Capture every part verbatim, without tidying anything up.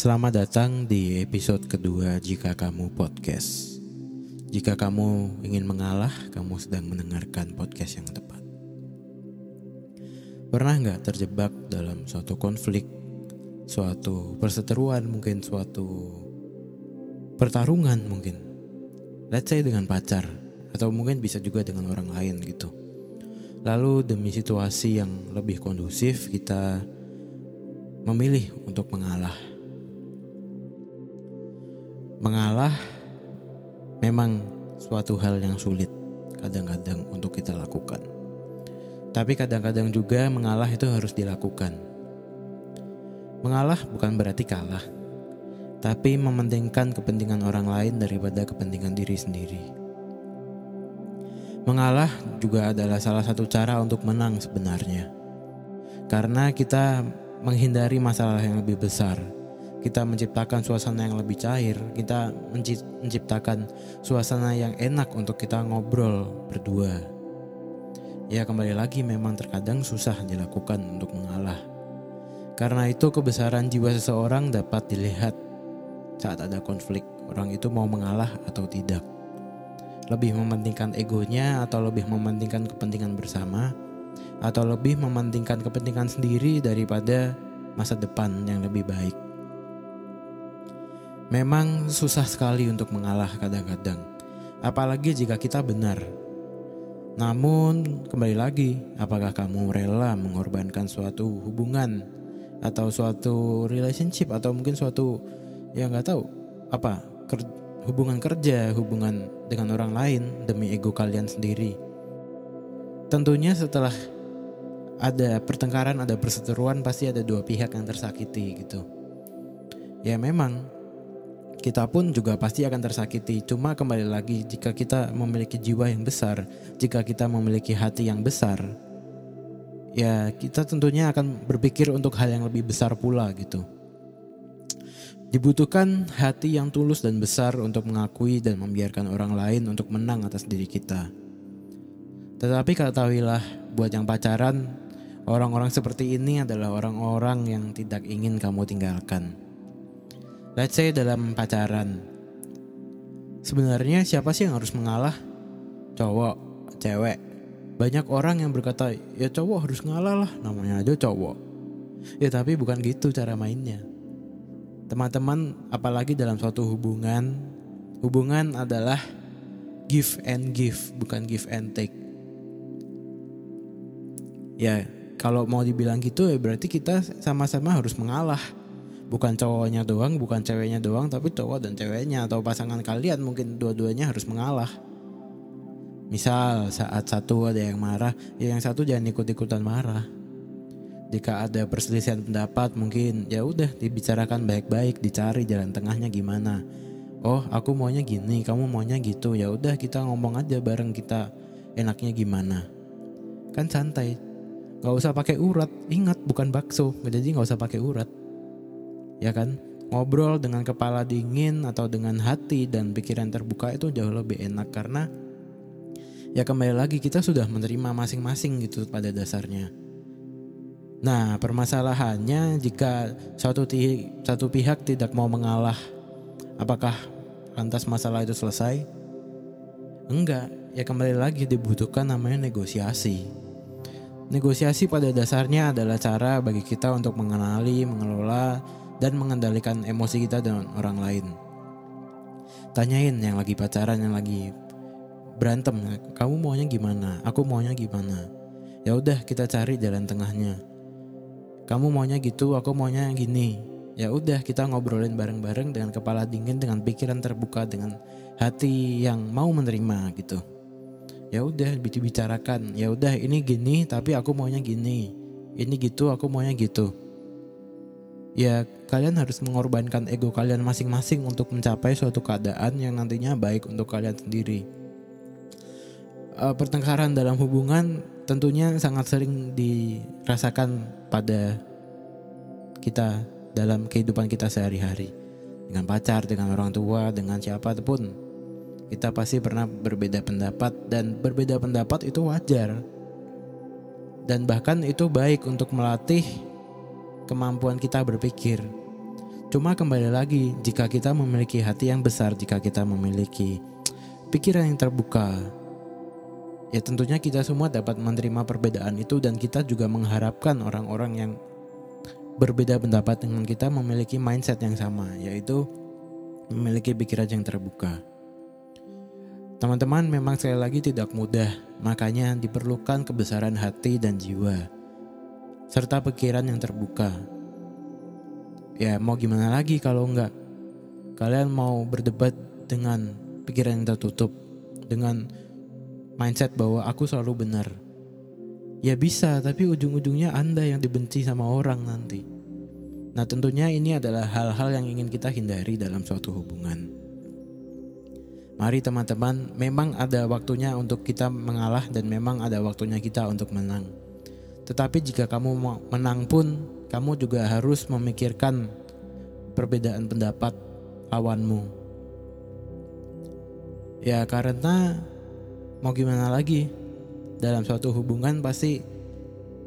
Selamat datang di episode kedua Jika Kamu Podcast. Jika kamu ingin mengalah, kamu sedang mendengarkan podcast yang tepat. Pernah gak terjebak dalam suatu konflik, suatu perseteruan mungkin, suatu pertarungan mungkin, let's say dengan pacar, atau mungkin bisa juga dengan orang lain gitu. Lalu demi situasi yang lebih kondusif, kita memilih untuk mengalah. Mengalah memang suatu hal yang sulit kadang-kadang untuk kita lakukan. Tapi kadang-kadang juga mengalah itu harus dilakukan. Mengalah bukan berarti kalah, tapi mementingkan kepentingan orang lain daripada kepentingan diri sendiri. Mengalah juga adalah salah satu cara untuk menang sebenarnya. Karena kita menghindari masalah yang lebih besar. Kita menciptakan suasana yang lebih cair, kita menciptakan suasana yang enak untuk kita ngobrol berdua. Ya kembali lagi, memang terkadang susah dilakukan untuk mengalah. Karena itu kebesaran jiwa seseorang dapat dilihat saat ada konflik, orang itu mau mengalah atau tidak. Lebih mementingkan egonya atau lebih mementingkan kepentingan bersama, atau lebih mementingkan kepentingan sendiri daripada masa depan yang lebih baik. Memang susah sekali untuk mengalah kadang-kadang, apalagi jika kita benar. Namun kembali lagi, apakah kamu rela mengorbankan suatu hubungan atau suatu relationship, atau mungkin suatu, ya gak tahu apa, ker- hubungan kerja, hubungan dengan orang lain demi ego kalian sendiri? Tentunya setelah ada pertengkaran, ada perseteruan, pasti ada dua pihak yang tersakiti gitu. Ya memang kita pun juga pasti akan tersakiti. Cuma kembali lagi, jika kita memiliki jiwa yang besar, jika kita memiliki hati yang besar, ya kita tentunya akan berpikir untuk hal yang lebih besar pula gitu. Dibutuhkan hati yang tulus dan besar untuk mengakui dan membiarkan orang lain untuk menang atas diri kita. Tetapi ketahuilah, buat yang pacaran, orang-orang seperti ini adalah orang-orang yang tidak ingin kamu tinggalkan. Let's say dalam pacaran, sebenarnya siapa sih yang harus mengalah? Cowok, cewek. Banyak orang yang berkata, ya cowok harus ngalah lah, namanya aja cowok. Ya tapi bukan gitu cara mainnya. Teman-teman, apalagi dalam suatu hubungan, hubungan adalah give and give, bukan give and take. Ya kalau mau dibilang gitu, ya berarti kita sama-sama harus mengalah. Bukan cowoknya doang, bukan ceweknya doang, tapi cowok dan ceweknya atau pasangan kalian mungkin dua-duanya harus mengalah. Misal saat satu ada yang marah, ya yang satu jangan ikut-ikutan marah. Jika ada perselisihan pendapat, mungkin ya udah dibicarakan baik-baik, dicari jalan tengahnya gimana. Oh, aku maunya gini, kamu maunya gitu. Ya udah kita ngomong aja bareng, kita enaknya gimana. Kan santai. Enggak usah pakai urat. Ingat, bukan bakso. Jadi enggak usah pakai urat. Ya kan, ngobrol dengan kepala dingin atau dengan hati dan pikiran terbuka itu jauh lebih enak. Karena ya kembali lagi, kita sudah menerima masing-masing gitu pada dasarnya. Nah permasalahannya, jika satu, ti- satu pihak tidak mau mengalah, apakah lantas masalah itu selesai? Enggak, ya kembali lagi dibutuhkan namanya negosiasi. Negosiasi pada dasarnya adalah cara bagi kita untuk mengenali, mengelola, dan mengendalikan emosi kita dengan orang lain. Tanyain yang lagi pacaran, yang lagi berantem, kamu maunya gimana? Aku maunya gimana? Ya udah kita cari jalan tengahnya. Kamu maunya gitu, aku maunya gini. Ya udah kita ngobrolin bareng-bareng dengan kepala dingin, dengan pikiran terbuka, dengan hati yang mau menerima gitu. Ya udah dibicarakan. Ya udah ini gini, tapi aku maunya gini. Ini gitu, aku maunya gitu. Ya kalian harus mengorbankan ego kalian masing-masing untuk mencapai suatu keadaan yang nantinya baik untuk kalian sendiri. e, Pertengkaran dalam hubungan tentunya sangat sering dirasakan pada kita dalam kehidupan kita sehari-hari. Dengan pacar, dengan orang tua, dengan siapapun, kita pasti pernah berbeda pendapat. Dan berbeda pendapat itu wajar. Dan bahkan itu baik untuk melatih kemampuan kita berpikir. Cuma kembali lagi, jika kita memiliki hati yang besar, jika kita memiliki pikiran yang terbuka, ya tentunya kita semua dapat menerima perbedaan itu, dan kita juga mengharapkan orang-orang yang berbeda pendapat dengan kita memiliki mindset yang sama, yaitu memiliki pikiran yang terbuka. Teman-teman, memang sekali lagi tidak mudah, makanya diperlukan kebesaran hati dan jiwa serta pikiran yang terbuka. Ya mau gimana lagi kalau enggak kalian mau berdebat dengan pikiran yang tertutup, dengan mindset bahwa aku selalu benar. Ya bisa, tapi ujung-ujungnya Anda yang dibenci sama orang nanti. Nah tentunya ini adalah hal-hal yang ingin kita hindari dalam suatu hubungan. Mari teman-teman, memang ada waktunya untuk kita mengalah dan memang ada waktunya kita untuk menang. Tetapi jika kamu mau menang pun, kamu juga harus memikirkan perbedaan pendapat lawanmu. Ya karena mau gimana lagi, dalam suatu hubungan pasti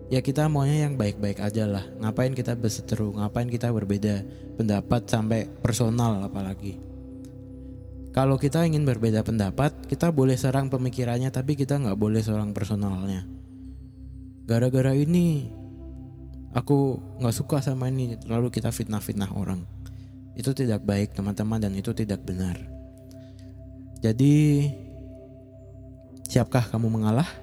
ya kita maunya yang baik-baik aja lah. Ngapain kita berseteru, ngapain kita berbeda pendapat sampai personal apalagi. Kalau kita ingin berbeda pendapat, kita boleh serang pemikirannya, tapi kita gak boleh serang personalnya. Gara-gara ini aku gak suka sama ini, lalu kita fitnah-fitnah orang. Itu tidak baik teman-teman, dan itu tidak benar. Jadi, siapkah kamu mengalah?